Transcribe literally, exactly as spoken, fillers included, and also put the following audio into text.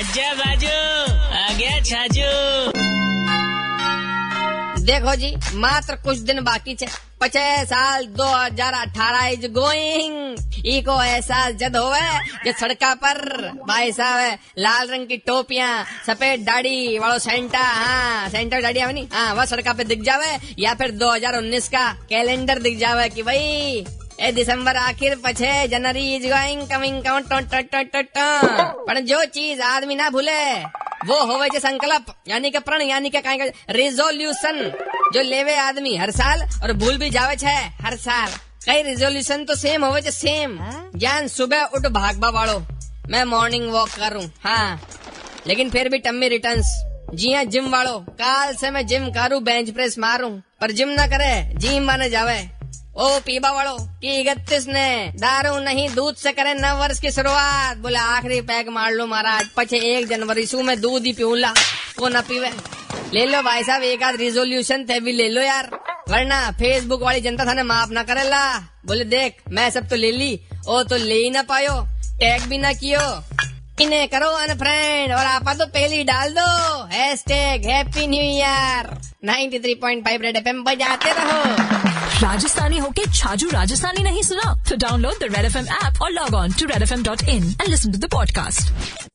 आजा बाजू आ गया छाजू। देखो जी मात्र कुछ दिन बाकी छे, पचे साल दो हजार अठारह इज गोइंग। इको एहसास जद होवे जो सड़का पर भाई साहब लाल रंग की टोपियाँ सफेद दाढ़ी वालों सेंटा, हाँ सेंटा दाढ़ी है नहीं, हाँ वह सड़का पे दिख जावे या फिर दो हजार उन्नीस का कैलेंडर दिख जावे कि भाई ए दिसंबर आखिर पछे जनवरी इज गोइंग कमिंग काउंट। पर जो चीज आदमी ना भूले वो होवे जे संकल्प यानी के प्रण यानी के काई रिजोल्यूशन जो लेवे आदमी हर साल और भूल भी जावे छे हर साल। कई रिजोल्यूशन तो सेम होवे जे सेम जान सुबह उठ भागबा वालो मैं मॉर्निंग वॉक करूं, हाँ लेकिन फिर भी टम्मी रिटर्न्स। जी हाँ जिम वालो काल से मैं जिम करूं बेंच प्रेस मारूं पर जिम ना करे जिम माने जावे। ओ पीबा वालों की इकतीस ने दारू नहीं दूध से करें नव वर्ष की शुरुआत। बोले आखिरी पैक मार लो महाराज पछे एक जनवरी सु में दूध ही पीऊला को न पीवे। ले लो भाई साहब एक आध रिजोल्यूशन थे भी ले लो यार, वरना फेसबुक वाली जनता थाने माफ ना करेला। बोले देख मैं सब तो ले ली ओ तो ले ही ना पायो, टैग भी ना कियो, इन्हें करो अनफ्रेंड और आपा तो पहली डाल दो hashtag happy new year. Ninety three point five Red FM बजाते रहो। राजस्थानी होके छाजू राजस्थानी नहीं सुना तो download the Red F M app और log on to Red F M dot in and listen to the podcast.